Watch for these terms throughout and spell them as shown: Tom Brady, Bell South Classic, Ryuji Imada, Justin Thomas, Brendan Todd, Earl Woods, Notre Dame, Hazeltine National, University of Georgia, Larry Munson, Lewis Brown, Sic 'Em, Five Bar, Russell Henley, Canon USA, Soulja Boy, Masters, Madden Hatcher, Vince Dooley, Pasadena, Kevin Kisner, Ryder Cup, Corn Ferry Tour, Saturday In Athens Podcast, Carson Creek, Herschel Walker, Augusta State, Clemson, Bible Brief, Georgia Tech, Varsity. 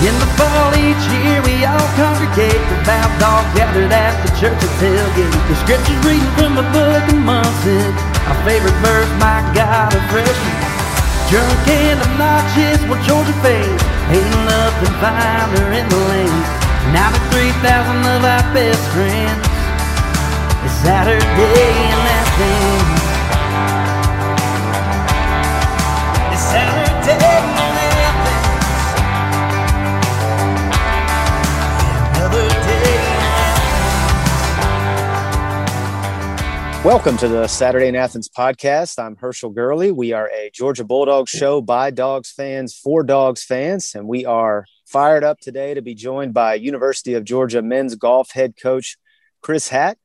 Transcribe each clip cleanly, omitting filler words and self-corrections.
In the fall each year we all congregate, the Bound Dog gathered at the church's tailgate. The scriptures reading from the book of Munson, our favorite verse, my God, a freshman. Drunk and obnoxious, what Georgia face, ain't nothing finer in the lane. Now the 3,000 of our best friends, it's Saturday in that thing. It's Saturday. Welcome to the Saturday in Athens podcast. I'm Herschel Gurley. We are a Georgia Bulldogs show by Dogs fans for Dogs fans, and we are fired up today to be joined by University of Georgia men's golf head coach Chris Haack.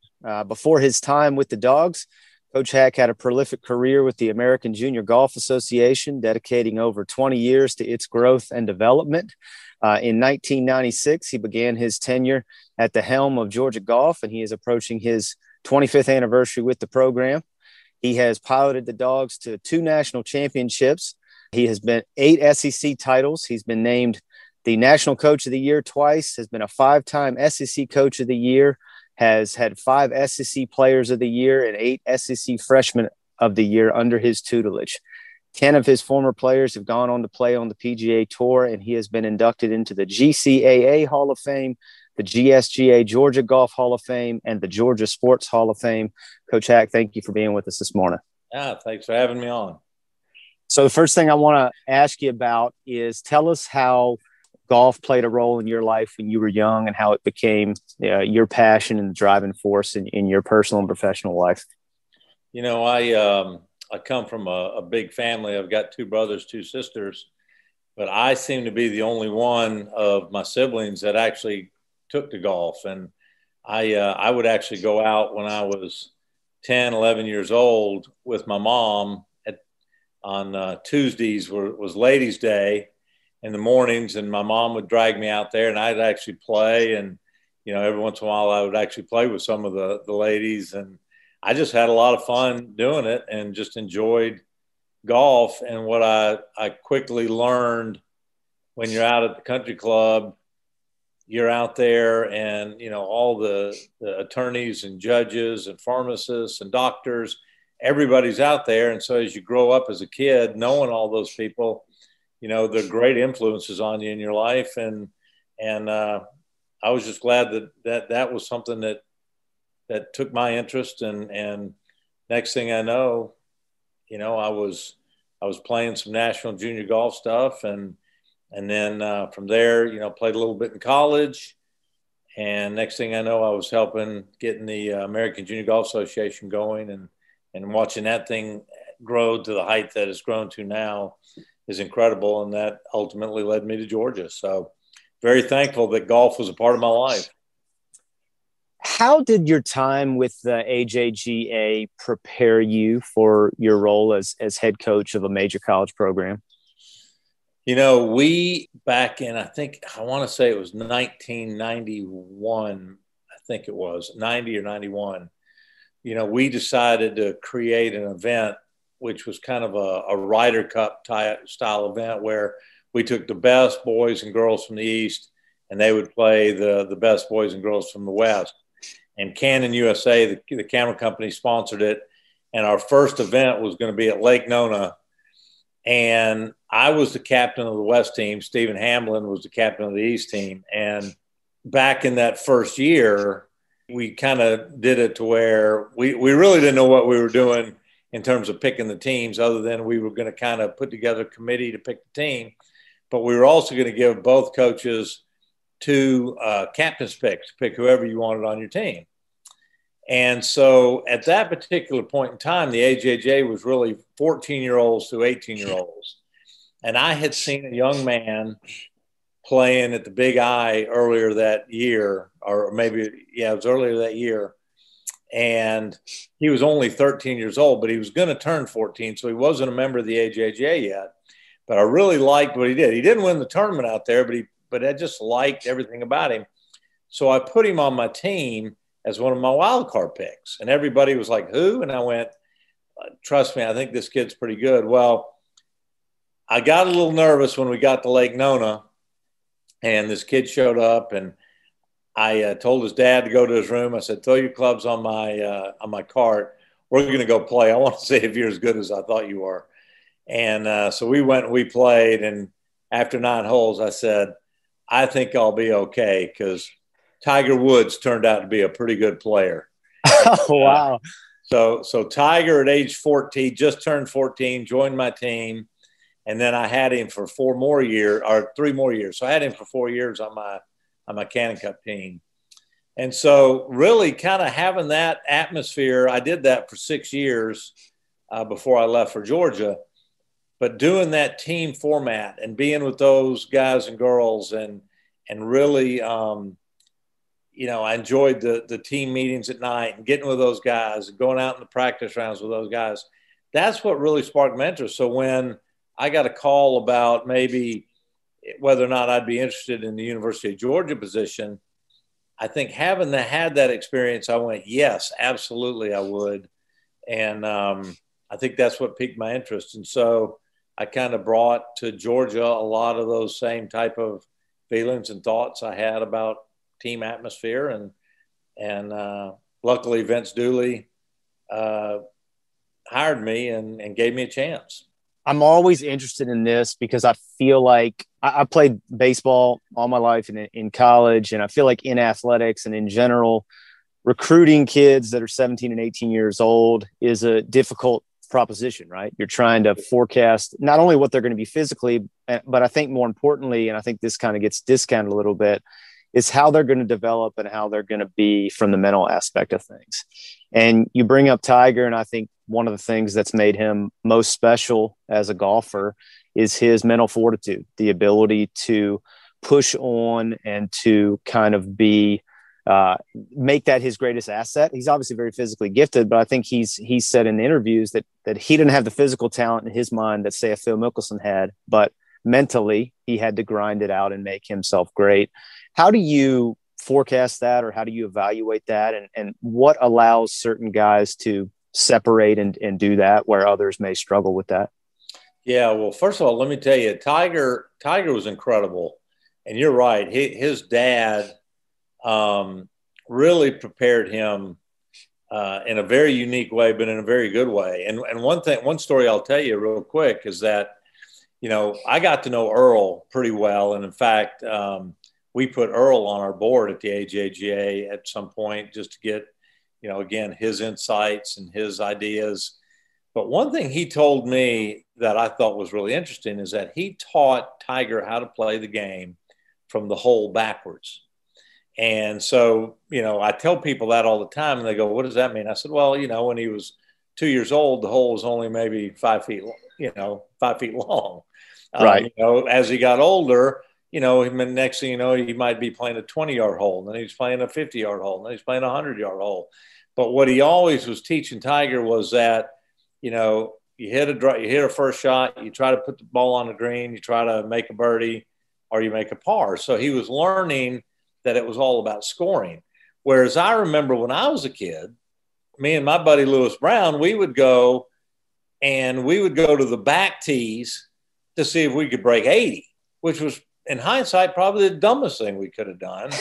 Before his time with the Dogs, Coach Haack had a prolific career with the American Junior Golf Association, dedicating over 20 years to its growth and development. In 1996, he began his tenure at the helm of Georgia Golf, and he is approaching his 25th anniversary with the program. He has piloted the Dogs to 2 national championships. He has been 8 SEC titles. He's been named the National Coach of the Year twice, has been a 5-time SEC Coach of the Year, has had 5 SEC Players of the Year and 8 SEC Freshmen of the Year under his tutelage. 10 of his former players have gone on to play on the PGA Tour, and he has been inducted into the GCAA Hall of Fame, the GSGA Georgia Golf Hall of Fame, and the Georgia Sports Hall of Fame. Coach Haack, thank you for being with us this morning. Yeah, thanks for having me on. So the first thing I want to ask you about is tell us how golf played a role in your life when you were young and how it became your passion and the driving force in your personal and professional life. You know, I come from a big family. I've got 2 brothers, 2 sisters, but I seem to be the only one of my siblings that actually took to golf. And I would actually go out when I was 10, 11 years old with my mom on Tuesdays was ladies' day in the mornings. And my mom would drag me out there and I'd actually play. And, you know, every once in a while I would actually play with some of the ladies. And I just had a lot of fun doing it and just enjoyed golf. And what I quickly learned when you're out at the country club, you're out there and, you know, all the attorneys and judges and pharmacists and doctors, everybody's out there. And so as you grow up as a kid, knowing all those people, you know, they're great influences on you in your life. And I was just glad that was something that took my interest. And next thing I know, you know, I was playing some national junior golf stuff and then from there, you know, played a little bit in college. And next thing I know, I was helping getting the American Junior Golf Association going and watching that thing grow to the height that it's grown to now is incredible. And that ultimately led me to Georgia. So very thankful that golf was a part of my life. How did your time with the AJGA prepare you for your role as head coach of a major college program? You know, we back in, I think, I want to say it was 1991, I think it was, 90 or 91, you know, we decided to create an event, which was kind of a Ryder Cup style event where we took the best boys and girls from the East and they would play the best boys and girls from the West. And Canon USA, the camera company, sponsored it. And our first event was going to be at Lake Nona. And I was the captain of the West team. Stephen Hamblin was the captain of the East team. And back in that first year, we kind of did it to where we really didn't know what we were doing in terms of picking the teams, other than we were going to kind of put together a committee to pick the team. But we were also going to give both coaches 2 captain's picks, pick whoever you wanted on your team. And so at that particular point in time, the AJJ was really 14-year-olds to 18-year-olds. And I had seen a young man playing at the Big Eye earlier that year, or maybe, yeah, it was earlier that year. And he was only 13 years old, but he was going to turn 14. So he wasn't a member of the AJJ yet. But I really liked what he did. He didn't win the tournament out there, but I just liked everything about him. So I put him on my team as one of my wild card picks. And everybody was like, who? And I went, trust me, I think this kid's pretty good. Well, I got a little nervous when we got to Lake Nona And this kid showed up, and I told his dad to go to his room. I said, throw your clubs on my cart. We're going to go play. I want to see if you're as good as I thought you were. And so we went and we played. And after 9 holes, I said, I think I'll be okay, because Tiger Woods turned out to be a pretty good player. Oh, wow. So Tiger at age 14, just turned 14, joined my team. And then I had him for 3 more years. So I had him for 4 years on my Canon Cup team. And so really kind of having that atmosphere, I did that for 6 years before I left for Georgia. But doing that team format and being with those guys and girls and really, you know, I enjoyed the team meetings at night and getting with those guys and going out in the practice rounds with those guys. That's what really sparked my interest. So when I got a call about maybe whether or not I'd be interested in the University of Georgia position, I think having had that experience, I went, yes, absolutely I would. And I think that's what piqued my interest. And so I kind of brought to Georgia a lot of those same type of feelings and thoughts I had about team atmosphere. And luckily Vince Dooley hired me and gave me a chance. I'm always interested in this because I feel like I played baseball all my life and in college, and I feel like in athletics and in general, recruiting kids that are 17 and 18 years old is a difficult proposition, right? You're trying to forecast not only what they're going to be physically, but I think more importantly, and I think this kind of gets discounted a little bit, is how they're going to develop and how they're going to be from the mental aspect of things. And you bring up Tiger, and I think one of the things that's made him most special as a golfer is his mental fortitude, the ability to push on and to kind of be make that his greatest asset. He's obviously very physically gifted, but I think he said in interviews that he didn't have the physical talent in his mind that, say, a Phil Mickelson had, but mentally he had to grind it out and make himself great. How do you forecast that, or how do you evaluate that? And what allows certain guys to separate and do that where others may struggle with that? Yeah, well, first of all, let me tell you, Tiger was incredible. And you're right. His dad really prepared him in a very unique way, but in a very good way. And one story I'll tell you real quick is that, you know, I got to know Earl pretty well. And in fact, we put Earl on our board at the AJGA at some point just to get, you know, again, his insights and his ideas. But one thing he told me that I thought was really interesting is that he taught Tiger how to play the game from the hole backwards. And so, you know, I tell people that all the time, and they go, what does that mean? I said, well, you know, when he was 2 years old, the hole was only maybe 5 feet, you know, 5 feet long. Right. You know, as he got older, you know, next thing you know, he might be playing a 20-yard hole, and then he's playing a 50-yard hole, and then he's playing a 100-yard hole. But what he always was teaching Tiger was that, you know, you hit a first shot, you try to put the ball on the green, you try to make a birdie, or you make a par. So he was learning that it was all about scoring. Whereas I remember when I was a kid, me and my buddy Lewis Brown, we would go to the back tees to see if we could break 80, which was, in hindsight, probably the dumbest thing we could have done,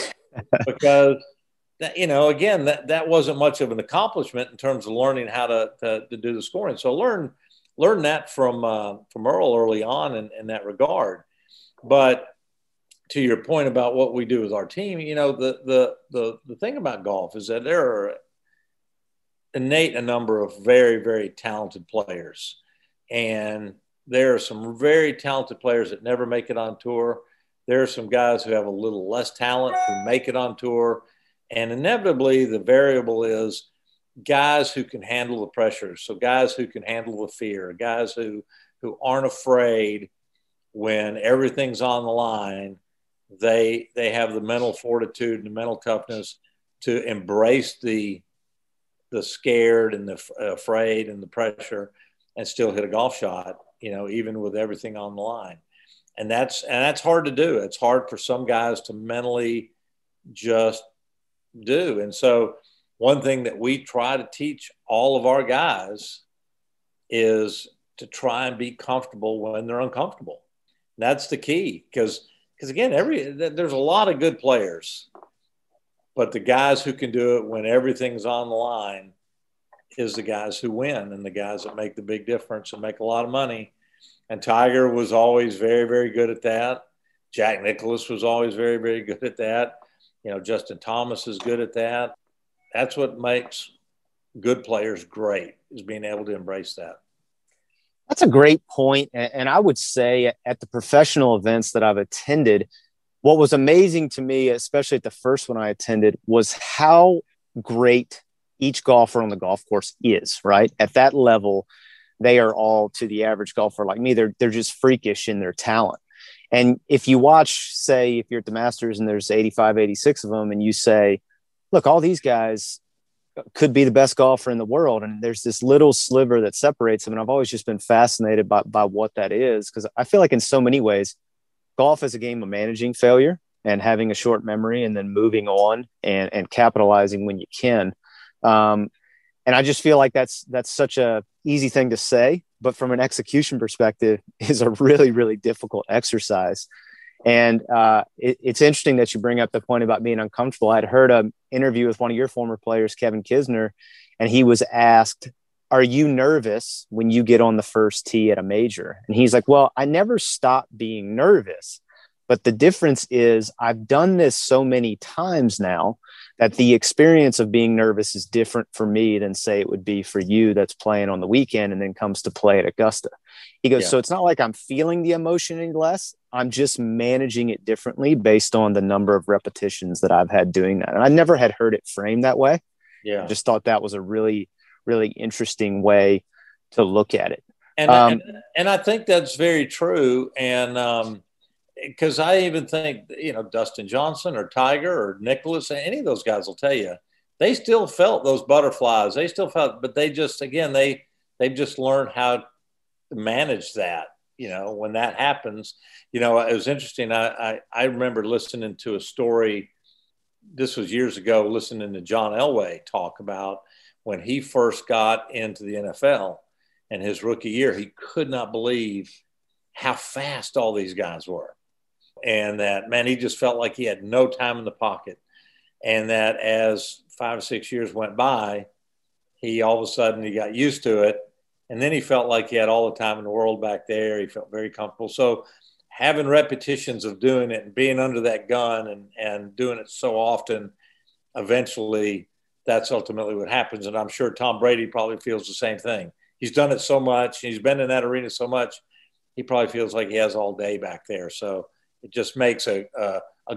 because, you know, again, that wasn't much of an accomplishment in terms of learning how to do the scoring. So learn that from Earl early on in that regard. But to your point about what we do with our team, you know, the thing about golf is that there are innate a number of very, very talented players, and there are some very talented players that never make it on tour. There are some guys who have a little less talent who make it on tour. And inevitably, the variable is guys who can handle the pressure. So guys who can handle the fear, guys who aren't afraid when everything's on the line. They have the mental fortitude and the mental toughness to embrace the scared and the afraid and the pressure and still hit a golf shot, you know, even with everything on the line. And that's hard to do. It's hard for some guys to mentally just do. And so one thing that we try to teach all of our guys is to try and be comfortable when they're uncomfortable. And that's the key, because because again, there's a lot of good players, but the guys who can do it when everything's on the line is the guys who win and the guys that make the big difference and make a lot of money. And Tiger was always very, very good at that. Jack Nicklaus was always very, very good at that. You know, Justin Thomas is good at that. That's what makes good players great, is being able to embrace that. That's a great point. And I would say at the professional events that I've attended, what was amazing to me, especially at the first one I attended, was how great each golfer on the golf course is, right? At that level, they are all, to the average golfer like me, they're just freakish in their talent. And if you watch, say, if you're at the Masters and there's 85, 86 of them, and you say, look, all these guys could be the best golfer in the world, and there's this little sliver that separates them. And I've always just been fascinated by what that is, because I feel like in so many ways, golf is a game of managing failure and having a short memory and then moving on and capitalizing when you can. And I just feel like that's such a easy thing to say, but from an execution perspective is a really, really difficult exercise. And it's interesting that you bring up the point about being uncomfortable. I'd heard an interview with one of your former players, Kevin Kisner, and he was asked, are you nervous when you get on the first tee at a major? And he's like, well, I never stop being nervous, but the difference is I've done this so many times now that the experience of being nervous is different for me than, say, it would be for you that's playing on the weekend and then comes to play at Augusta. He goes, So it's not like I'm feeling the emotion any less. I'm just managing it differently based on the number of repetitions that I've had doing that. And I never had heard it framed that way. Yeah. I just thought that was a really, really interesting way to look at it. And I think that's very true. And, because I even think, you know, Dustin Johnson or Tiger or Nicklaus, any of those guys will tell you, they still felt those butterflies. They still felt, but they just, again, they've just learned how to manage that, you know, when that happens. You know, it was interesting. I remember listening to a story, this was years ago, listening to John Elway talk about when he first got into the NFL and his rookie year, he could not believe how fast all these guys were. And that, man, he just felt like he had no time in the pocket. And that as 5 or 6 years went by, he all of a sudden he got used to it. And then he felt like he had all the time in the world back there. He felt very comfortable. So having repetitions of doing it and being under that gun and doing it so often, eventually that's ultimately what happens. And I'm sure Tom Brady probably feels the same thing. He's done it so much. He's been in that arena so much. He probably feels like he has all day back there. So it just makes a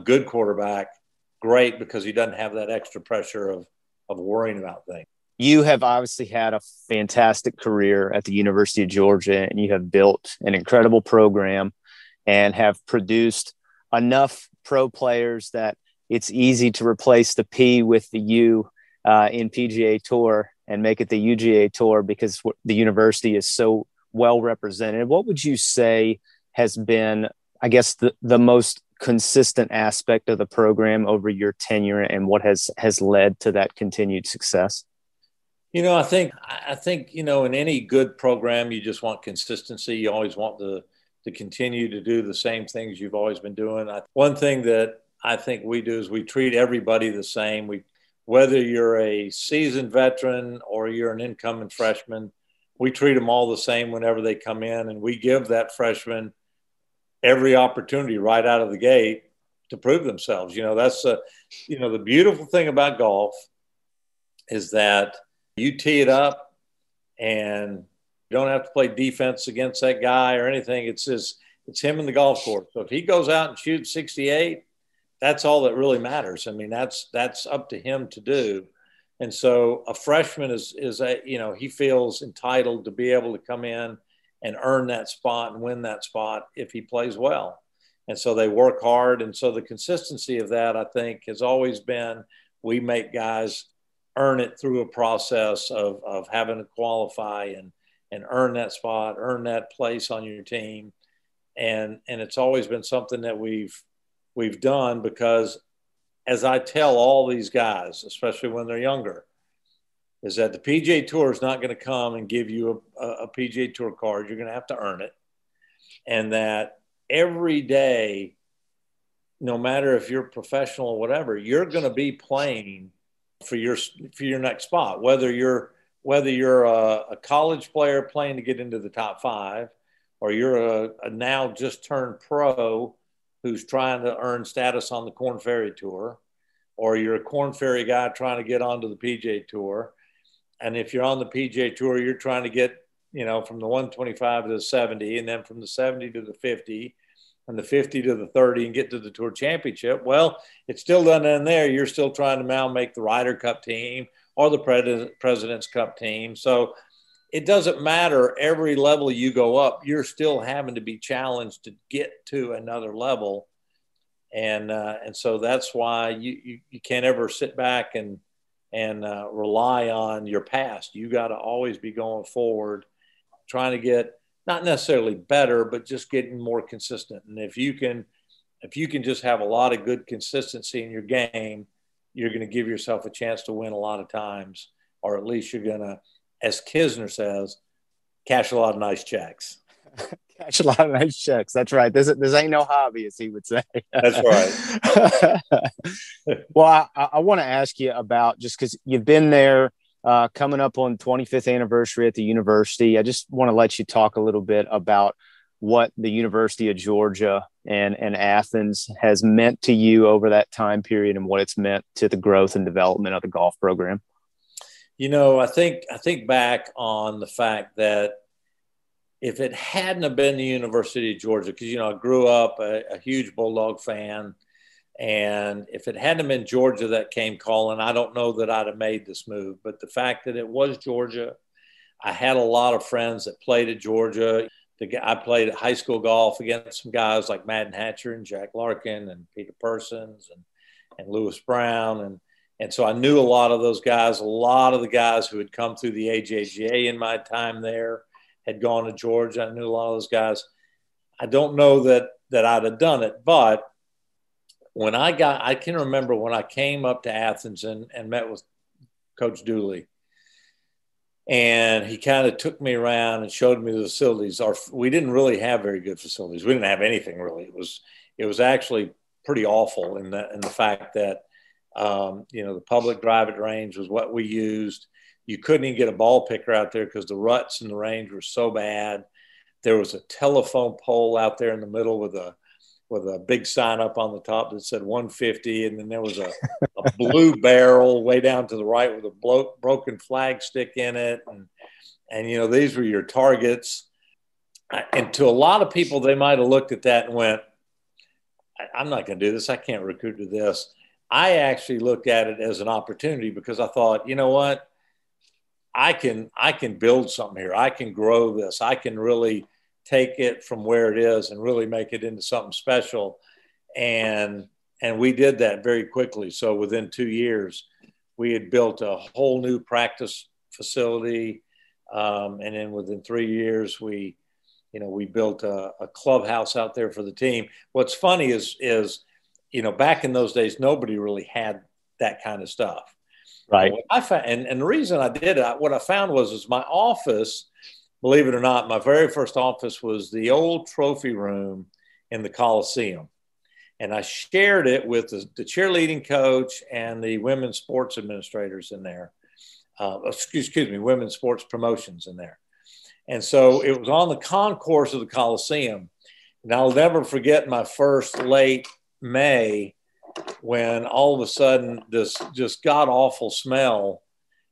good quarterback great because he doesn't have that extra pressure of worrying about things. You have obviously had a fantastic career at the University of Georgia, and you have built an incredible program and have produced enough pro players that it's easy to replace the P with the U in PGA Tour and make it the UGA Tour because the university is so well represented. What would you say has been, I guess, the most consistent aspect of the program over your tenure, and what has led to that continued success? You know, I think, you know, in any good program, you just want consistency. You always want to continue to do the same things you've always been doing. One thing that I think we do is we treat everybody the same. Whether you're a seasoned veteran or you're an incoming freshman, we treat them all the same whenever they come in, and we give that freshman every opportunity right out of the gate to prove themselves. You know, that's the beautiful thing about golf is that you tee it up and you don't have to play defense against that guy or anything. It's him and the golf course. So if he goes out and shoots 68, that's all that really matters. I mean, that's up to him to do. And so a freshman is he feels entitled to be able to come in and earn that spot and win that spot if he plays well. And so they work hard. And so the consistency of that, I think, has always been, we make guys earn it through a process of having to qualify and earn that spot, earn that place on your team. And it's always been something that we've done, because as I tell all these guys, especially when they're younger, is that the PGA Tour is not going to come and give you a PGA Tour card. You're going to have to earn it. And that every day no matter if you're professional or whatever, you're going to be playing for your next spot, whether you're a college player playing to get into the top five, or you're a now just turned pro who's trying to earn status on the Corn Ferry Tour, or you're a Corn Ferry guy trying to get onto the PGA Tour. And if you're on the PGA Tour, you're trying to get, you know, from the 125 to the 70, and then from the 70 to the 50, and the 50 to the 30, and get to the Tour Championship. Well, it's still done in there. You're still trying to now make the Ryder Cup team or the President's Cup team. So it doesn't matter. Every level you go up, you're still having to be challenged to get to another level. And so that's why you can't ever sit back and rely on your past. You got to always be going forward, trying to get not necessarily better, but just getting more consistent. And if you can just have a lot of good consistency in your game, you're going to give yourself a chance to win a lot of times, or at least you're going to, as Kisner says, cash a lot of nice checks. Cash a lot of nice checks. That's right. This ain't no hobby, as he would say. That's right. Well, I want to ask you about, just because you've been there coming up on 25th anniversary at the university. I just want to let you talk a little bit about what the University of Georgia and Athens has meant to you over that time period, and what it's meant to the growth and development of the golf program. You know, I think back on the fact that if it hadn't have been the University of Georgia, because, you know, I grew up a huge Bulldog fan, and if it hadn't been Georgia that came calling, I don't know that I'd have made this move. But the fact that it was Georgia, I had a lot of friends that played at Georgia. I played high school golf against some guys like Madden Hatcher and Jack Larkin and Peter Persons and Lewis Brown. And so I knew a lot of those guys. A lot of the guys who had come through the AJGA in my time there had gone to Georgia. I knew a lot of those guys. I don't know that I'd have done it, but I can remember when I came up to Athens and met with Coach Dooley, and he kind of took me around and showed me the facilities. We didn't really have very good facilities. We didn't have anything really. It was actually pretty awful in the fact that, you know, the public drive-at range was what we used. You couldn't even get a ball picker out there because the ruts in the range were so bad. There was a telephone pole out there in the middle with a big sign up on the top that said 150. And then there was a blue barrel way down to the right with a broken flag stick in it. And, you know, these were your targets. And to a lot of people, they might've looked at that and went, I'm not going to do this. I can't recruit to this. I actually looked at it as an opportunity, because I thought, you know what? I can build something here. I can grow this. I can really take it from where it is and really make it into something special. And we did that very quickly. So within 2 years, we had built a whole new practice facility. And then within 3 years, we built a clubhouse out there for the team. What's funny is, you know, back in those days, nobody really had that kind of stuff. Right. I found, and the reason I did it, what I found was my office, believe it or not, my very first office was the old trophy room in the Coliseum. And I shared it with the cheerleading coach and the women's sports administrators in there. Excuse me, women's sports promotions in there. And so it was on the concourse of the Coliseum. And I'll never forget my first late May, when all of a sudden this just god awful smell,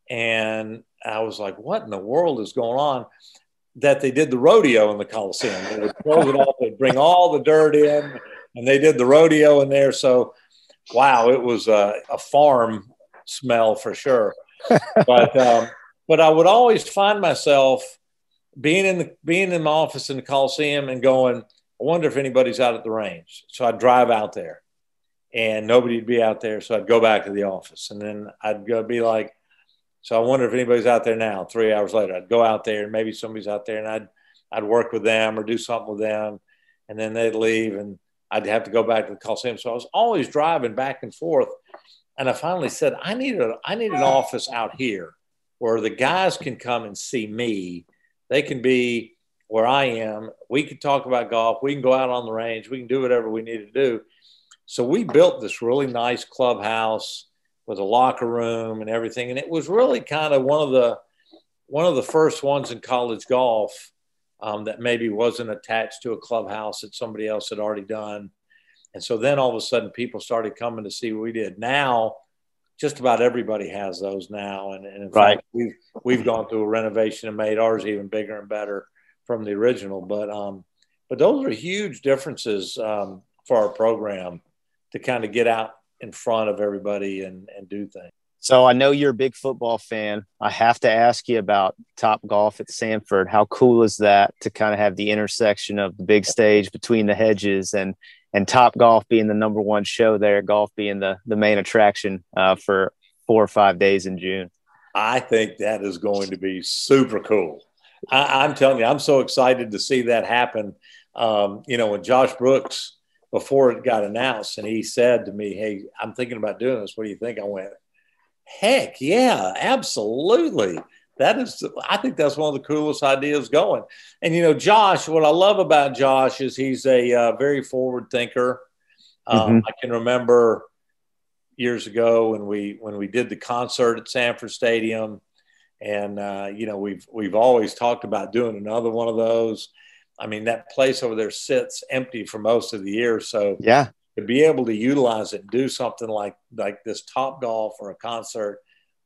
and I was like, what in the world is going on? That they did the rodeo in the Coliseum. They would close it off, they'd bring all the dirt in, and they did the rodeo in there. So wow, it was a farm smell for sure. But I would always find myself being in my office in the Coliseum and going, I wonder if anybody's out at the range. So I'd drive out there, and nobody'd be out there. So I'd go back to the office, and then I'd go be like, so I wonder if anybody's out there now. 3 hours later, I'd go out there, and maybe somebody's out there, and I'd work with them or do something with them. And then they'd leave, and I'd have to go back to the Coliseum. So I was always driving back and forth. And I finally said, I need an office out here where the guys can come and see me. They can be where I am. We can talk about golf. We can go out on the range. We can do whatever we need to do. So we built this really nice clubhouse with a locker room and everything. And it was really kind of one of the first ones in college golf that maybe wasn't attached to a clubhouse that somebody else had already done. And so then all of a sudden people started coming to see what we did. Now, just about everybody has those now. And in fact, we've gone through a renovation and made ours even bigger and better from the original. But those are huge differences for our program to kind of get out in front of everybody and do things. So I know you're a big football fan. I have to ask you about Topgolf at Sanford. How cool is that to kind of have the intersection of the big stage between the hedges and Topgolf being the number one show there, golf being the main attraction for 4 or 5 days in June? I think that is going to be super cool. I'm telling you, I'm so excited to see that happen. When Josh Brooks, before it got announced, and he said to me, "Hey, I'm thinking about doing this. What do you think?" I went, "Heck yeah, absolutely. I think that's one of the coolest ideas going." And, Josh, what I love about Josh is he's a very forward thinker. I can remember years ago when we did the concert at Sanford Stadium, and, we've always talked about doing another one of those. I mean, that place over there sits empty for most of the year. So yeah, to be able to utilize it and do something like this Topgolf or a concert,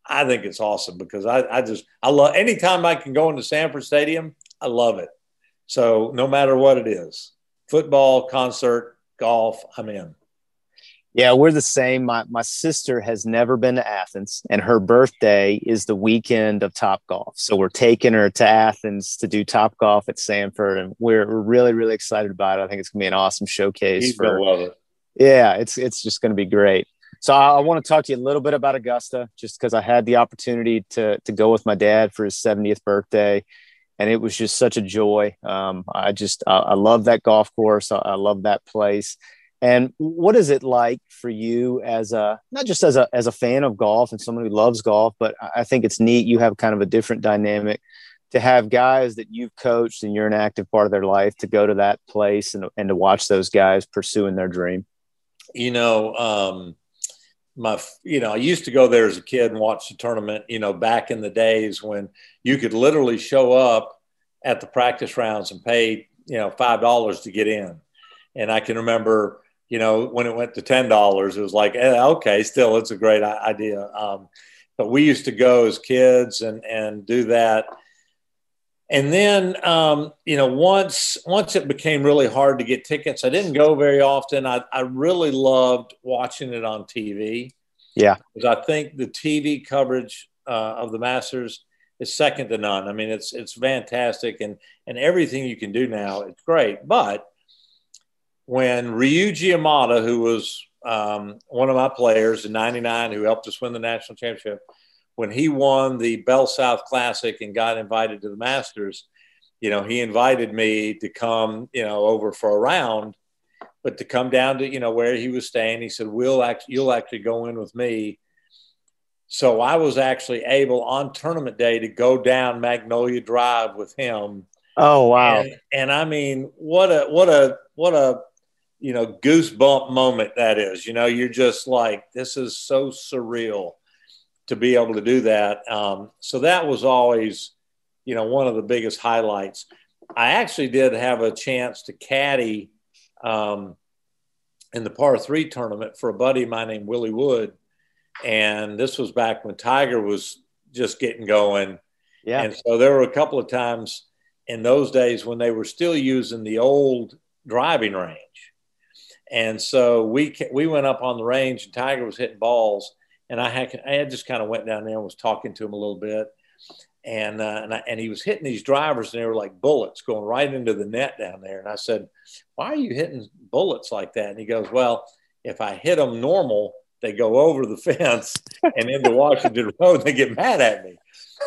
I think it's awesome, because I love anytime I can go into Sanford Stadium. I love it. So no matter what it is, football, concert, golf, I'm in. Yeah, we're the same. My sister has never been to Athens, and her birthday is the weekend of Topgolf. So we're taking her to Athens to do Topgolf at Sanford, and we're really, really excited about it. I think it's going to be an awesome showcase. He's going to love it. Yeah, it's just going to be great. So I want to talk to you a little bit about Augusta, just because I had the opportunity to go with my dad for his 70th birthday, and it was just such a joy. I love that golf course. I love that place. And what is it like for you as not just as a fan of golf and someone who loves golf, but I think it's neat. You have kind of a different dynamic to have guys that you've coached and you're an active part of their life to go to that place and to watch those guys pursuing their dream. I used to go there as a kid and watch the tournament, back in the days when you could literally show up at the practice rounds and pay, $5 to get in. And I can remember, when it went to $10, it was like, okay, still, it's a great idea. But we used to go as kids and do that. And then, once it became really hard to get tickets, I didn't go very often. I really loved watching it on TV. Yeah. Because I think the TV coverage of the Masters is second to none. I mean, it's fantastic. And everything you can do now, it's great. But when Ryuji Imada, who was one of my players in '99, who helped us win the national championship, when he won the Bell South Classic and got invited to the Masters, he invited me to come, over for a round, but to come down to, where he was staying. He said, you'll actually go in with me. So I was actually able on tournament day to go down Magnolia Drive with him. Oh, wow. And I mean, what a, goosebump moment that is. You're just like, this is so surreal to be able to do that. So that was always, one of the biggest highlights. I actually did have a chance to caddy in the par 3 tournament for a buddy of mine named Willie Wood. And this was back when Tiger was just getting going. Yeah. And so there were a couple of times in those days when they were still using the old driving range. And so we went up on the range, and Tiger was hitting balls, and I just kind of went down there and was talking to him a little bit. And he was hitting these drivers, and they were like bullets going right into the net down there. And I said, "Why are you hitting bullets like that?" And he goes, "Well, if I hit them normal, they go over the fence and into Washington Road, and they get mad at me."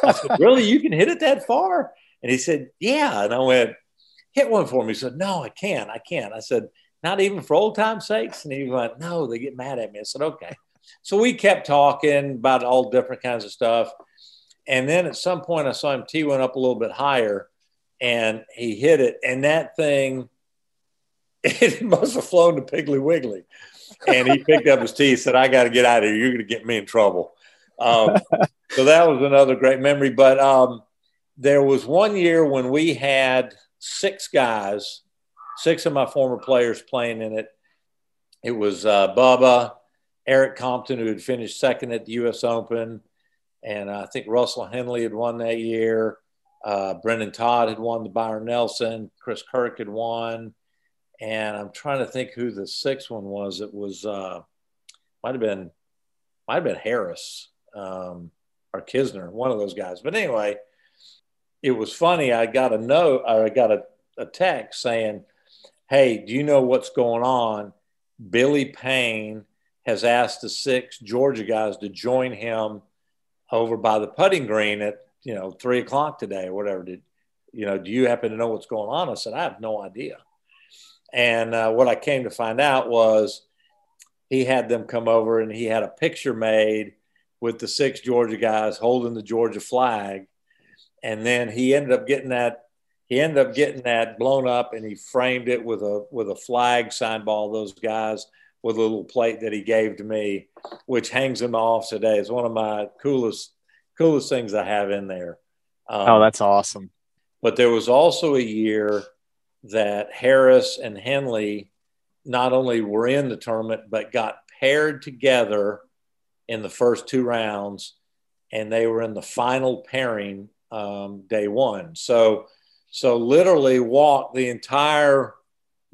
I said, "Really? You can hit it that far?" And he said, "Yeah." And I went, "Hit one for me." He said, "No, I can't. I said, "Not even for old time's sakes?" And he went, "No, they get mad at me." I said, "Okay." So we kept talking about all different kinds of stuff. And then at some point I saw him tee one up a little bit higher, and he hit it. And that thing it must have flown to Piggly Wiggly. And he picked up his tee and said, I got to get out of here. You're going to get me in trouble. So that was another great memory. But there was one year when we had six guys, six of my former players playing in it. It was Bubba, Eric Compton, who had finished second at the U.S. Open, and I think Russell Henley had won that year. Brendan Todd had won the Byron Nelson. Chris Kirk had won. And I'm trying to think who the sixth one was. It was might have been Harris or Kisner, one of those guys. But anyway, it was funny. I got a note, or I got a text saying, "Hey, do you know what's going on? Billy Payne has asked the six Georgia guys to join him over by the putting green at 3 o'clock today or whatever. Do you happen to know what's going on?" I said, "I have no idea." And what I came to find out was he had them come over and he had a picture made with the six Georgia guys holding the Georgia flag. And then he ended up getting that blown up, and he framed it with a flag signed by all those guys with a little plate that he gave to me, which hangs in my office today. It's one of my coolest things I have in there. Oh, that's awesome. But there was also a year that Harris and Henley not only were in the tournament, but got paired together in the first two rounds, and they were in the final pairing day one. So literally walked the entire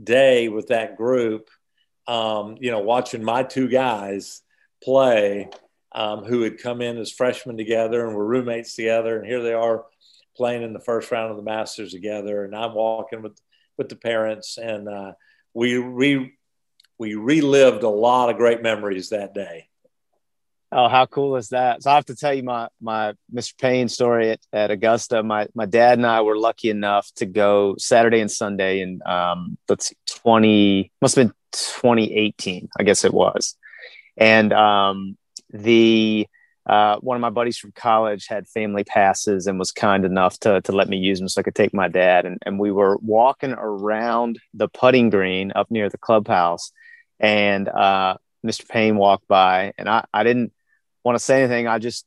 day with that group, watching my two guys play who had come in as freshmen together and were roommates together. And here they are playing in the first round of the Masters together. And I'm walking with the parents, and we relived a lot of great memories that day. Oh, how cool is that? So I have to tell you my Mr. Payne story at Augusta. My dad and I were lucky enough to go Saturday and Sunday in 2018, I guess it was. And one of my buddies from college had family passes and was kind enough to let me use them so I could take my dad. And we were walking around the putting green up near the clubhouse, and Mr. Payne walked by, and I didn't want to say anything. I just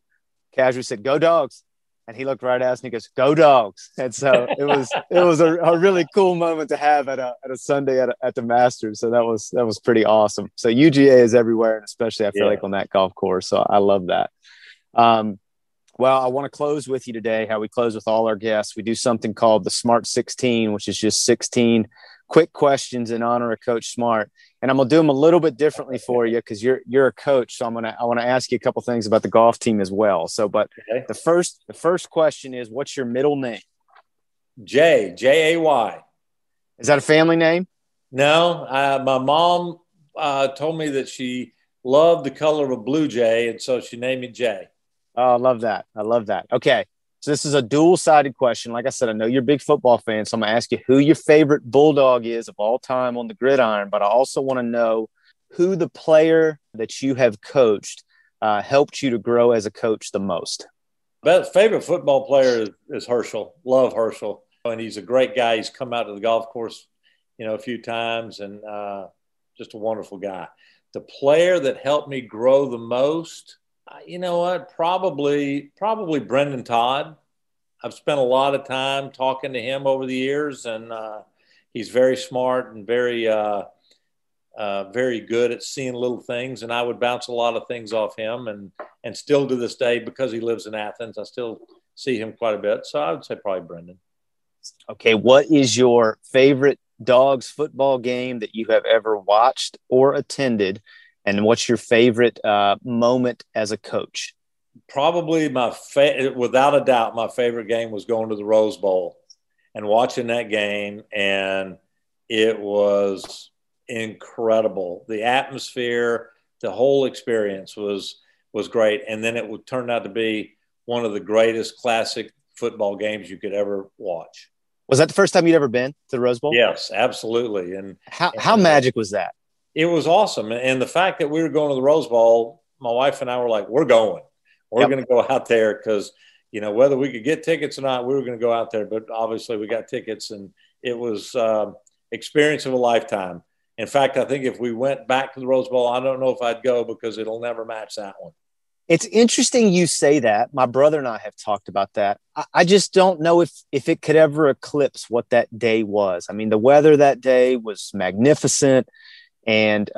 casually said, "Go Dogs." And he looked right at us and he goes, "Go Dogs." And so it was a really cool moment to have at a Sunday at the Masters. So that was pretty awesome. So UGA is everywhere, and especially I feel like on that golf course. So I love that. Well, I want to close with you today, how we close with all our guests. We do something called the Smart 16, which is just 16 quick questions in honor of Coach Smart. And I'm going to do them a little bit differently for you because you're a coach. So I want to ask you a couple things about the golf team as well. So, but okay. The first question is, what's your middle name? Jay, Jay. Is that a family name? No, my mom told me that she loved the color of a blue jay, and so she named me Jay. Oh, I love that. Okay. So this is a dual-sided question. Like I said, I know you're a big football fan, so I'm going to ask you who your favorite Bulldog is of all time on the gridiron, but I also want to know who the player that you have coached helped you to grow as a coach the most. Best favorite football player is Herschel. Love Herschel. And he's a great guy. He's come out to the golf course, a few times, and just a wonderful guy. The player that helped me grow the most – you know what? Probably Brendan Todd. I've spent a lot of time talking to him over the years, and he's very smart and very, very good at seeing little things. And I would bounce a lot of things off him, and still to this day, because he lives in Athens, I still see him quite a bit. So I would say probably Brendan. Okay, what is your favorite Dogs football game that you have ever watched or attended? And what's your favorite moment as a coach? Probably without a doubt, my favorite game was going to the Rose Bowl and watching that game. And it was incredible. The atmosphere, the whole experience was great. And then it turned out to be one of the greatest classic football games you could ever watch. Was that the first time you'd ever been to the Rose Bowl? Yes, absolutely. And how magic was that? It was awesome. And the fact that we were going to the Rose Bowl, my wife and I were like, we're going. We're going to go out there because, whether we could get tickets or not, we were going to go out there. But obviously we got tickets, and it was experience of a lifetime. In fact, I think if we went back to the Rose Bowl, I don't know if I'd go because it'll never match that one. It's interesting you say that. My brother and I have talked about that. I just don't know if it could ever eclipse what that day was. I mean, the weather that day was magnificent. And,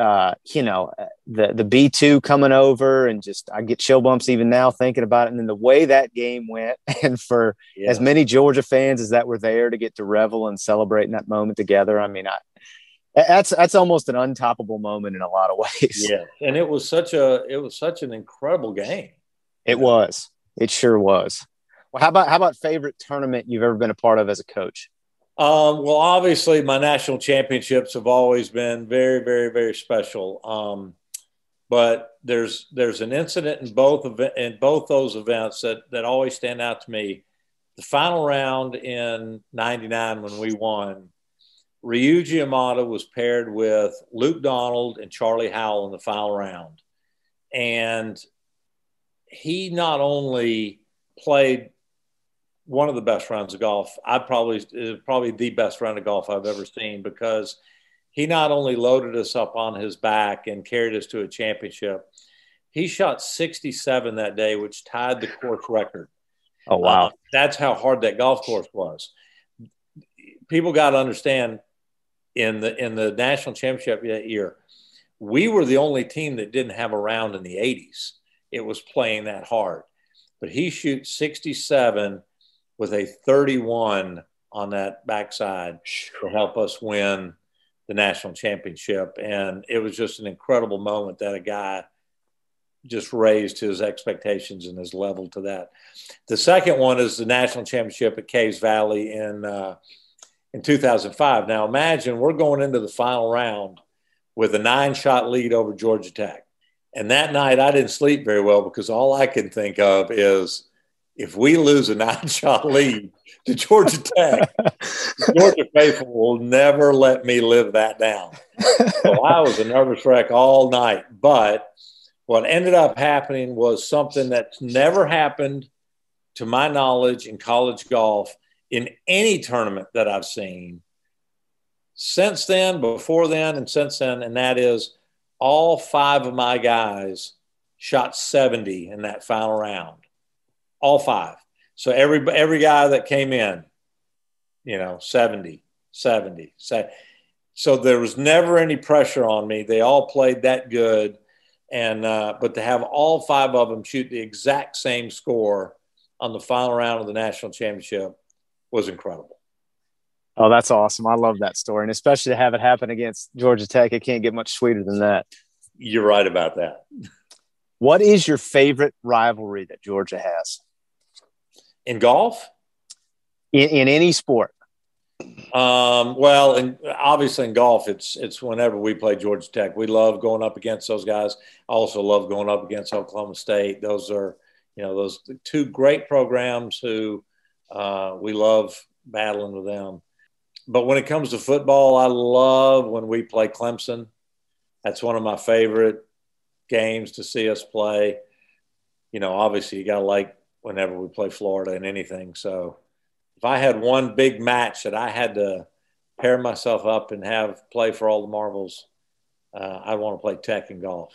you know, the B2 coming over and just, I get chill bumps even now thinking about it. And then the way that game went, and for as many Georgia fans as that were there to get to revel and celebrate in that moment together. I mean, that's almost an untoppable moment in a lot of ways. Yeah. And it was such an incredible game. It was, it sure was. Well, how about favorite tournament you've ever been a part of as a coach? Well, obviously, my national championships have always been very, very, very special. But there's an incident in both those events that always stand out to me. The final round in '99 when we won, Ryuji Imada was paired with Luke Donald and Charlie Howell in the final round, and he not only played one of the best rounds of golf. It was probably the best round of golf I've ever seen, because he not only loaded us up on his back and carried us to a championship, he shot 67 that day, which tied the course record. Oh, wow. That's how hard that golf course was. People got to understand, in the national championship that year, we were the only team that didn't have a round in the 80s. It was playing that hard. But he shoots 67 with a 31 on that backside to help us win the national championship. And it was just an incredible moment that a guy just raised his expectations and his level to that. The second one is the national championship at Caves Valley in 2005. Now imagine we're going into the final round with a 9-shot lead over Georgia Tech. And that night I didn't sleep very well, because all I can think of is, if we lose a 9-shot lead to Georgia Tech, Georgia faithful will never let me live that down. So I was a nervous wreck all night. But what ended up happening was something that's never happened, to my knowledge, in college golf, in any tournament that I've seen since then, before then, and since then, and that is all 5 of my guys shot 70 in that final round. All 5. So every guy that came in, 70. So there was never any pressure on me. They all played that good. And, but to have all 5 of them shoot the exact same score on the final round of the national championship was incredible. Oh, that's awesome. I love that story. And especially to have it happen against Georgia Tech, it can't get much sweeter than that. You're right about that. What is your favorite rivalry that Georgia has? In golf? In any sport? Well, and obviously in golf, it's whenever we play Georgia Tech. We love going up against those guys. I also love going up against Oklahoma State. Those are, those 2 great programs who we love battling with them. But when it comes to football, I love when we play Clemson. That's one of my favorite games to see us play. Obviously you got to like whenever we play Florida and anything. So if I had one big match that I had to pair myself up and have play for all the marbles, I want to play Tech and golf.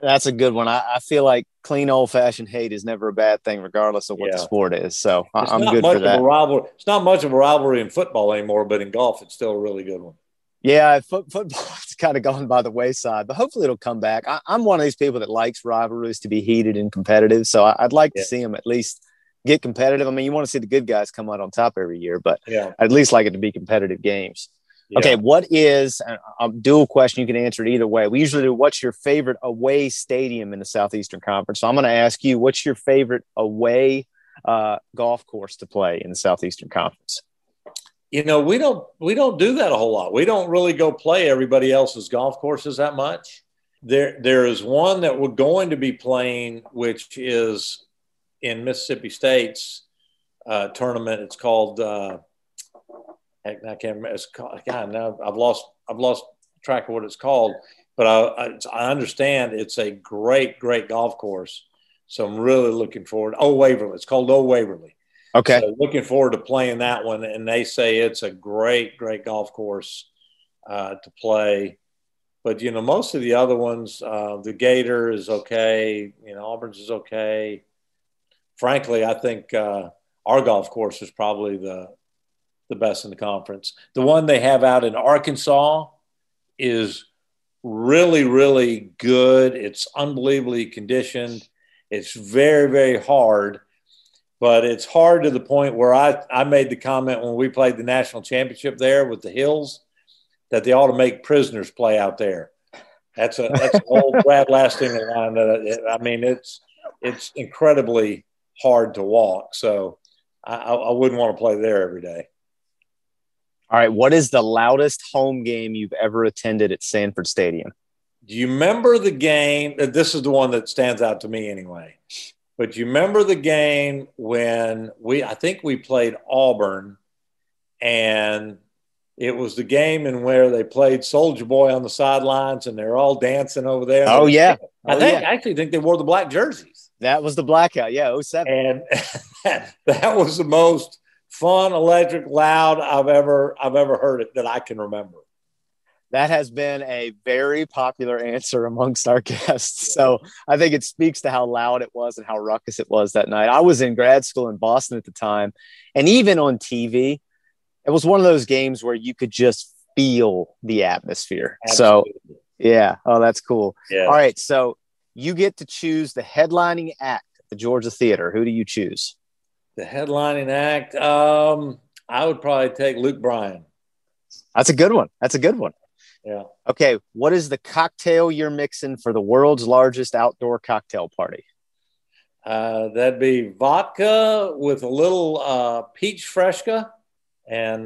That's a good one. I feel like clean old-fashioned hate is never a bad thing, regardless of what the sport is. So I'm good for that. It's not much of a rivalry in football anymore, but in golf, it's still a really good one. Yeah, football's kind of gone by the wayside, but hopefully it'll come back. I'm one of these people that likes rivalries to be heated and competitive, so I'd like to see them at least get competitive. I mean, you want to see the good guys come out on top every year, but I'd at least like it to be competitive games. Yeah. Okay, what is a dual question? You can answer it either way. We usually do, what's your favorite away stadium in the Southeastern Conference? So I'm going to ask you, what's your favorite away golf course to play in the Southeastern Conference? We don't do that a whole lot. We don't really go play everybody else's golf courses that much. There is one that we're going to be playing, which is in Mississippi State's tournament. It's called heck, I can't remember. It's called, God, now I've lost track of what it's called. But I understand it's a great golf course. So I'm really looking forward. Old Waverly. It's called Old Waverly. Okay. So looking forward to playing that one. And they say it's a great, great golf course to play. But, you know, most of the other ones, the Gator is okay. You know, Auburn's is okay. Frankly, I think our golf course is probably the best in the conference. The one they have out in Arkansas is really, really good. It's unbelievably conditioned. It's very, very hard. But it's hard to the point where I made the comment when we played the national championship there with the Hills that they ought to make prisoners play out there. That's a whole Brad Lastinger line. I mean, it's incredibly hard to walk. So I wouldn't want to play there every day. All right. What is the loudest home game you've ever attended at Sanford Stadium? Do you remember the game? This is the one that stands out to me anyway. But you remember the game when I think we played Auburn, and it was the game in where they played Soulja Boy on the sidelines, and they're all dancing over there. Oh, yeah. I actually think they wore the black jerseys. That was the blackout, yeah, 07. And that was the most fun, electric, loud I've ever heard it that I can remember. That has been a very popular answer amongst our guests. Yeah. So I think it speaks to how loud it was and how ruckus it was that night. I was in grad school in Boston at the time, and even on TV, it was one of those games where you could just feel the atmosphere. Absolutely. So, yeah. Oh, that's cool. Yeah. All right. So you get to choose the headlining act at the Georgia Theater. Who do you choose? The headlining act? I would probably take Luke Bryan. That's a good one. That's a good one. Yeah. Okay. What is the cocktail you're mixing for the world's largest outdoor cocktail party? That'd be vodka with a little peach fresca and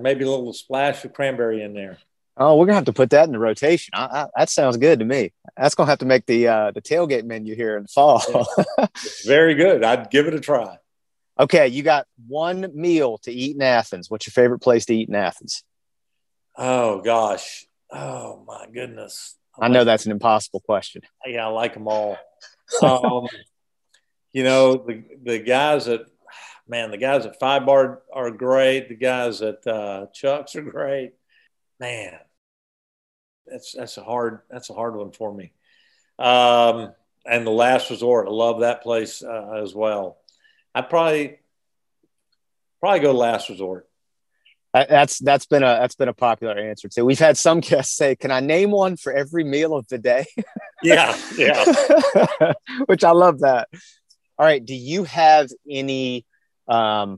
maybe a little splash of cranberry in there. Oh, we're gonna have to put that in the rotation. That sounds good to me. That's gonna have to make the tailgate menu here in the fall. Yeah. Very good. I'd give it a try. Okay, you got one meal to eat in Athens. What's your favorite place to eat in Athens? Oh gosh. Oh, my goodness. I know that's an impossible question. Yeah, I like them all. You know, the guys at Five Bar are great. The guys at Chuck's are great. Man, that's a hard one for me. And the Last Resort, I love that place as well. I'd probably go Last Resort. That's been a popular answer too. We've had some guests say, "Can I name one for every meal of the day?" Yeah, which I love that. All right, do you have any? Do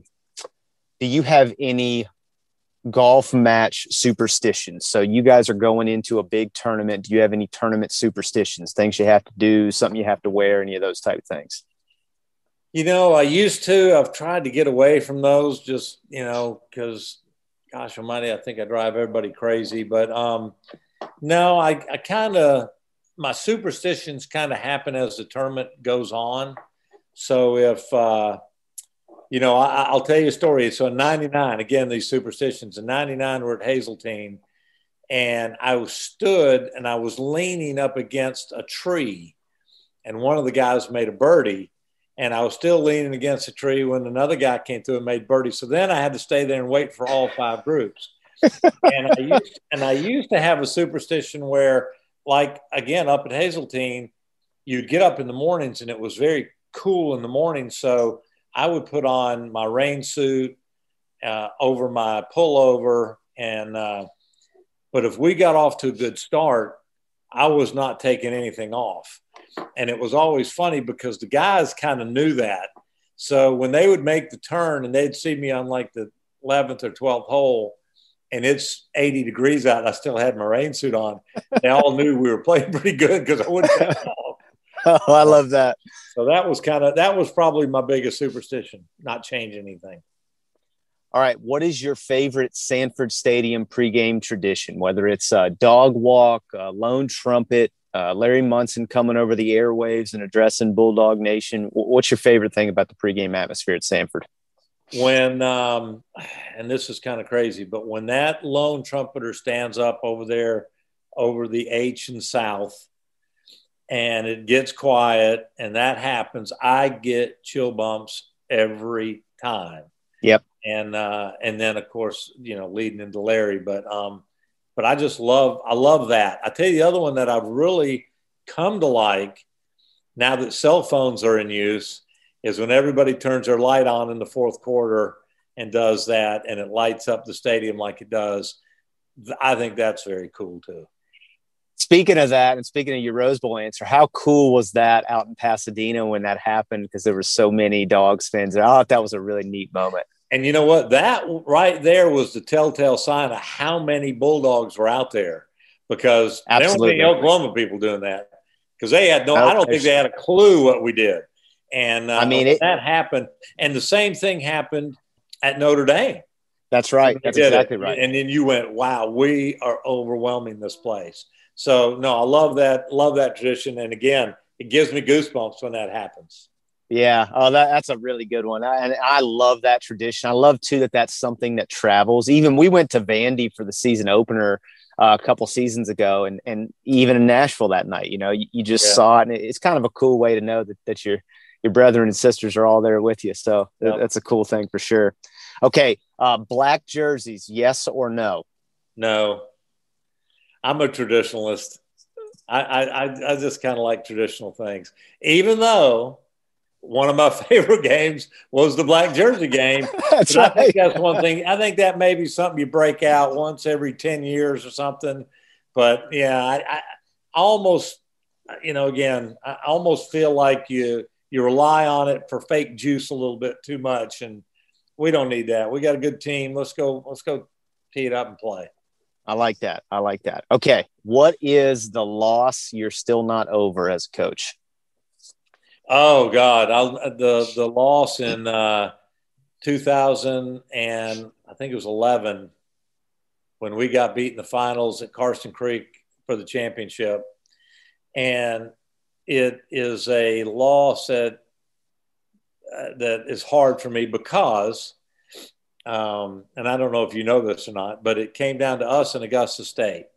you have any golf match superstitions? So you guys are going into a big tournament. Do you have any tournament superstitions? Things you have to do, something you have to wear, any of those type of things? You know, I've tried to get away from those. Just because. Gosh almighty, I think I drive everybody crazy. But no, I kind of – my superstitions kind of happen as the tournament goes on. So if I'll tell you a story. So in 99, again, these superstitions. In 99, we're at Hazeltine, and I was leaning up against a tree, and one of the guys made a birdie. And I was still leaning against a tree when another guy came through and made birdie. So then I had to stay there and wait for all five groups. And I used to have a superstition where, like, again, up at Hazeltine, you'd get up in the mornings and it was very cool in the morning. So I would put on my rain suit over my pullover. And but if we got off to a good start, I was not taking anything off. And it was always funny because the guys kind of knew that. So when they would make the turn and they'd see me on like the 11th or 12th hole and it's 80 degrees out and I still had my rain suit on, they all knew we were playing pretty good because I wouldn't take it off. Oh, I love that. So that was probably my biggest superstition, not change anything. All right. What is your favorite Sanford Stadium pregame tradition, whether it's a dog walk, a lone trumpet, Larry Munson coming over the airwaves and addressing Bulldog Nation? What's your favorite thing about the pregame atmosphere at Sanford? When, and this is kind of crazy, but when that lone trumpeter stands up over there, over the H and South, and it gets quiet and that happens, I get chill bumps every time. Yep. And then of course, you know, leading into Larry, but I just love, I love that. I tell you the other one that I've really come to like now that cell phones are in use is when everybody turns their light on in the fourth quarter and does that, and it lights up the stadium like it does. I think that's very cool too. Speaking of that, and speaking of your Rose Bowl answer, how cool was that out in Pasadena when that happened? Because there were so many Dogs fans. I thought that was a really neat moment. And you know what? That right there was the telltale sign of how many Bulldogs were out there, because absolutely, there were many Oklahoma people doing that because they had no – I don't think they had a clue what we did. And I mean, that happened. And the same thing happened at Notre Dame. That's right. That's exactly right. And then you went, wow, we are overwhelming this place. So, no, I love that tradition. And again, it gives me goosebumps when that happens. Yeah. Oh, that's a really good one. I love that tradition. I love too, that that's something that travels. Even we went to Vandy for the season opener a couple seasons ago, and even in Nashville that night, you know, you just saw it, and it's kind of a cool way to know that your brethren and sisters are all there with you. So that's a cool thing for sure. Okay. Black jerseys, yes or no? No. I'm a traditionalist. I just kind of like traditional things, even though one of my favorite games was the black jersey game. That's right. I think that's one thing. I think that may be something you break out once every 10 years or something. But, yeah, I almost, you know, again, I almost feel like you rely on it for fake juice a little bit too much, and we don't need that. We got a good team. Let's go tee it up and play. I like that. Okay. What is the loss you're still not over as a coach? Oh God. The loss in 2000 and I think it was 11 when we got beat in the finals at Carson Creek for the championship. And it is a loss that is hard for me because and I don't know if you know this or not, but it came down to us in Augusta State.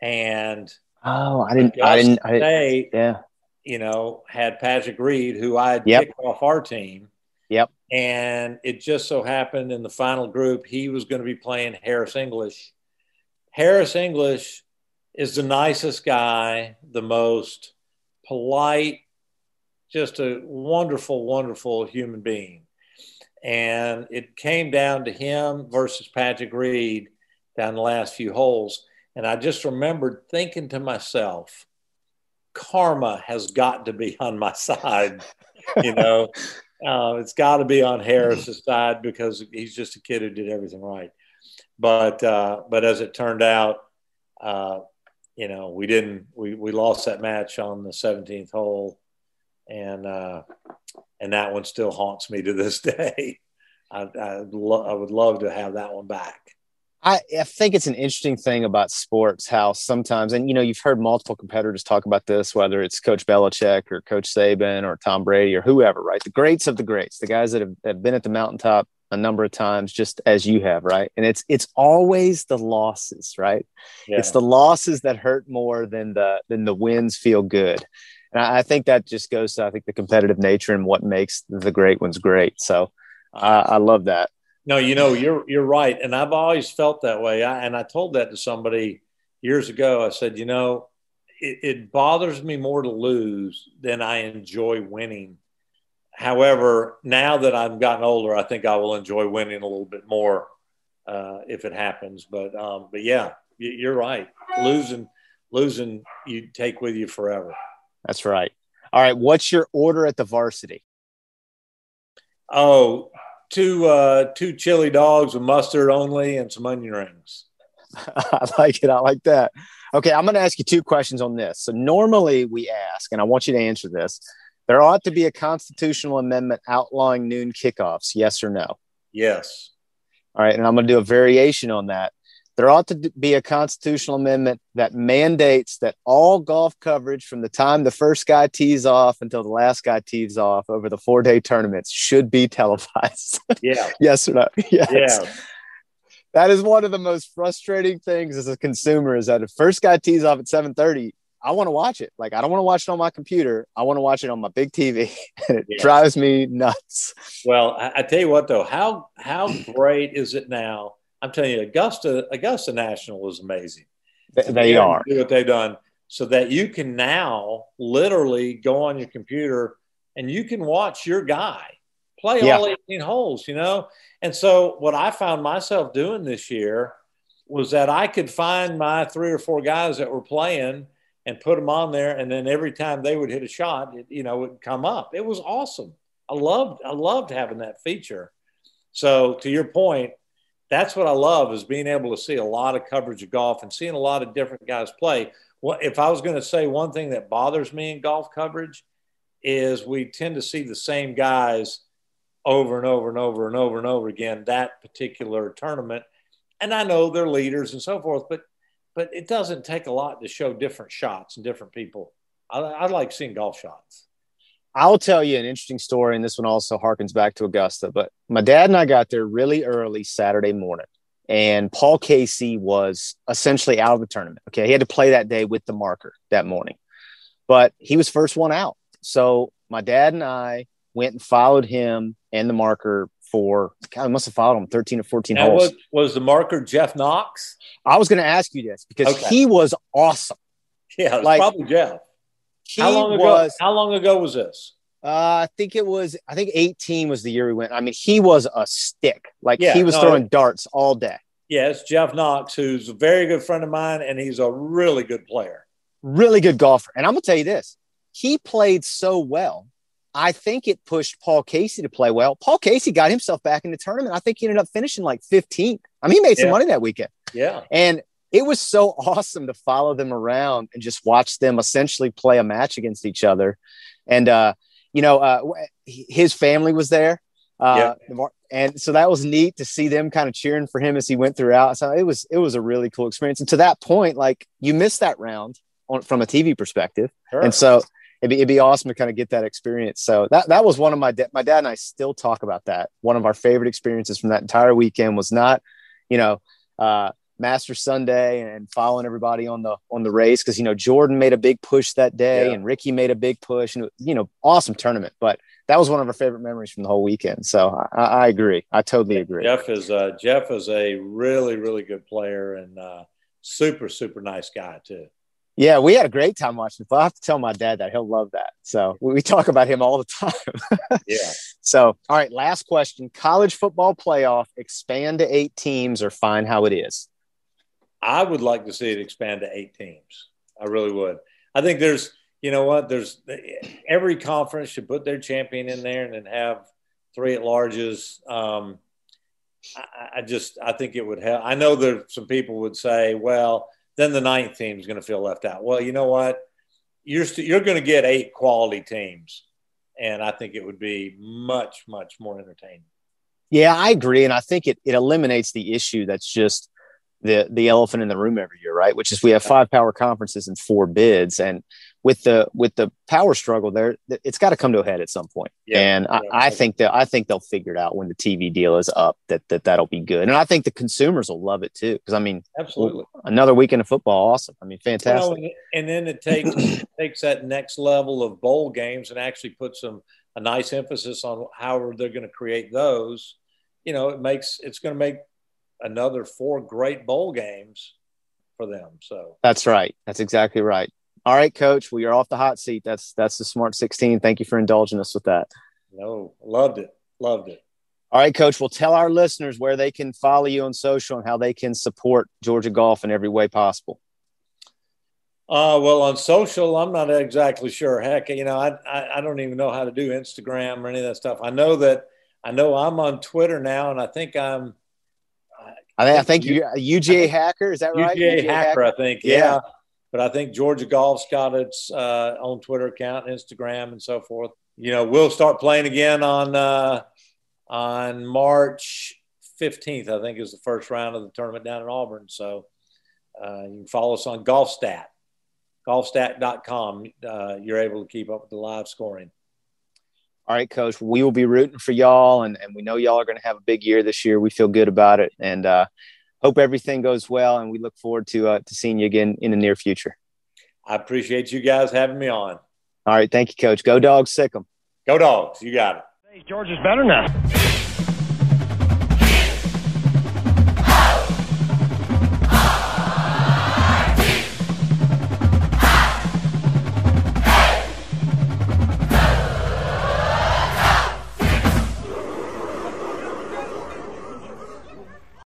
And Augusta State, yeah, you know, had Patrick Reed, who I had kicked off our team. Yep. And it just so happened in the final group, he was going to be playing Harris English. Harris English is the nicest guy, the most polite, just a wonderful, wonderful human being. And it came down to him versus Patrick Reed down the last few holes. And I just remembered thinking to myself, karma has got to be on my side. You know, it's got to be on Harris's side because he's just a kid who did everything right. But as it turned out, you know, we lost that match on the 17th hole. And that one still haunts me to this day. I would love to have that one back. I think it's an interesting thing about sports, how sometimes, and, you know, you've heard multiple competitors talk about this, whether it's Coach Belichick or Coach Saban or Tom Brady or whoever, right? The greats of the greats, the guys that have been at the mountaintop a number of times, just as you have, right? And it's always the losses, right? Yeah. It's the losses that hurt more than the wins feel good. And I think that just goes to, I think, the competitive nature and what makes the great ones great. So I love that. No, you know, you're right. And I've always felt that way. I told that to somebody years ago. I said, you know, it bothers me more to lose than I enjoy winning. However, now that I've gotten older, I think I will enjoy winning a little bit more if it happens. But yeah, you're right. Losing, you take with you forever. That's right. All right. What's your order at the Varsity? Oh, two chili dogs with mustard only and some onion rings. I like it. I like that. Okay. I'm going to ask you two questions on this. So normally we ask, and I want you to answer this. There ought to be a constitutional amendment outlawing noon kickoffs. Yes or no? Yes. All right. And I'm going to do a variation on that. There ought to be a constitutional amendment that mandates that all golf coverage from the time the first guy tees off until the last guy tees off over the 4-day tournaments should be televised. Yeah. Yes or no? Yes. Yeah. That is one of the most frustrating things as a consumer, is that if first guy tees off at 7:30, I want to watch it. Like, I don't want to watch it on my computer. I want to watch it on my big TV. And it drives me nuts. Well, I tell you what, though, how great is it now? I'm telling you, Augusta National is amazing. They are. Do what they've done so that you can now literally go on your computer and you can watch your guy play all 18 holes, you know? And so what I found myself doing this year was that I could find my 3 or 4 guys that were playing and put them on there. And then every time they would hit a shot, it, you know, would come up. It was awesome. I loved having that feature. So to your point, that's what I love, is being able to see a lot of coverage of golf and seeing a lot of different guys play. Well, if I was going to say one thing that bothers me in golf coverage is we tend to see the same guys over and over and over and over and over again, that particular tournament. And I know they're leaders and so forth, but it doesn't take a lot to show different shots and different people. I like seeing golf shots. I'll tell you an interesting story, and this one also harkens back to Augusta, but my dad and I got there really early Saturday morning, and Paul Casey was essentially out of the tournament. Okay, he had to play that day with the marker that morning, but he was first one out. So my dad and I went and followed him and the marker for, God, I must have followed him 13 or 14 holes. Was the marker Jeff Knox? I was going to ask you this because he was awesome. Yeah, it was like, probably Jeff. How long ago was this? I think 18 was the year we went. I mean, he was a stick. Like, he was throwing darts all day. Yeah, it's Jeff Knox, who's a very good friend of mine, and he's a really good player. Really good golfer. And I'm going to tell you this. He played so well. I think it pushed Paul Casey to play well. Paul Casey got himself back in the tournament. I think he ended up finishing like 15th. I mean, he made some money that weekend. Yeah. And it was so awesome to follow them around and just watch them essentially play a match against each other. And, his family was there. And so that was neat to see them kind of cheering for him as he went throughout. So it was a really cool experience. And to that point, like, you missed that round from a TV perspective. Sure. And so it'd be awesome to kind of get that experience. So that was one of my dad and I still talk about that. One of our favorite experiences from that entire weekend was not, Masters Sunday and following everybody on the race. Cause Jordan made a big push that day and Ricky made a big push, and awesome tournament, but that was one of our favorite memories from the whole weekend. So I agree. I totally agree. Jeff is a really, really good player and super, super nice guy too. Yeah, we had a great time watching it. I have to tell my dad that. He'll love that. So we talk about him all the time. So, all right, last question. College football playoff, expand to 8 teams or fine how it is? I would like to see it expand to 8 teams. I really would. I think there's, every conference should put their champion in there and then have 3 at-larges. I think it would help. I know there some people would say, well, then the 9th team is going to feel left out. Well, you know what? You're going to get 8 quality teams, and I think it would be much, much more entertaining. Yeah, I agree, and I think it eliminates the issue that's just the elephant in the room every year, right? Which is we have 5 power conferences and 4 bids, and with the power struggle there, it's got to come to a head at some point. Yeah, and I think they'll figure it out when the TV deal is up that'll be good. And I think the consumers will love it too. Cause I mean, absolutely. Another weekend of football. Awesome. I mean, fantastic. And then it takes that next level of bowl games and actually puts a nice emphasis on how they're going to create those. It's going to make another 4 great bowl games for them. So that's right. That's exactly right. All right, Coach, we are off the hot seat. That's the Smart 16. Thank you for indulging us with that. No, loved it. All right, Coach, we'll tell our listeners where they can follow you on social and how they can support Georgia Golf in every way possible. Well, on social, I'm not exactly sure. Heck, I don't even know how to do Instagram or any of that stuff. I know I'm on Twitter now, and I think I think you're a UGA Hacker. Is that right? UGA Hacker, I think. Yeah. But I think Georgia Golf's got its own Twitter account, Instagram, and so forth. We'll start playing again on March 15th, I think, is the first round of the tournament down in Auburn. So you can follow us on GolfStat, golfstat.com. You're able to keep up with the live scoring. All right, Coach, we will be rooting for y'all, and we know y'all are going to have a big year this year. We feel good about it, and hope everything goes well, and we look forward to seeing you again in the near future. I appreciate you guys having me on. All right. Thank you, Coach. Go Dogs, sick 'em. Go Dogs. You got it. Hey, Georgia's better now.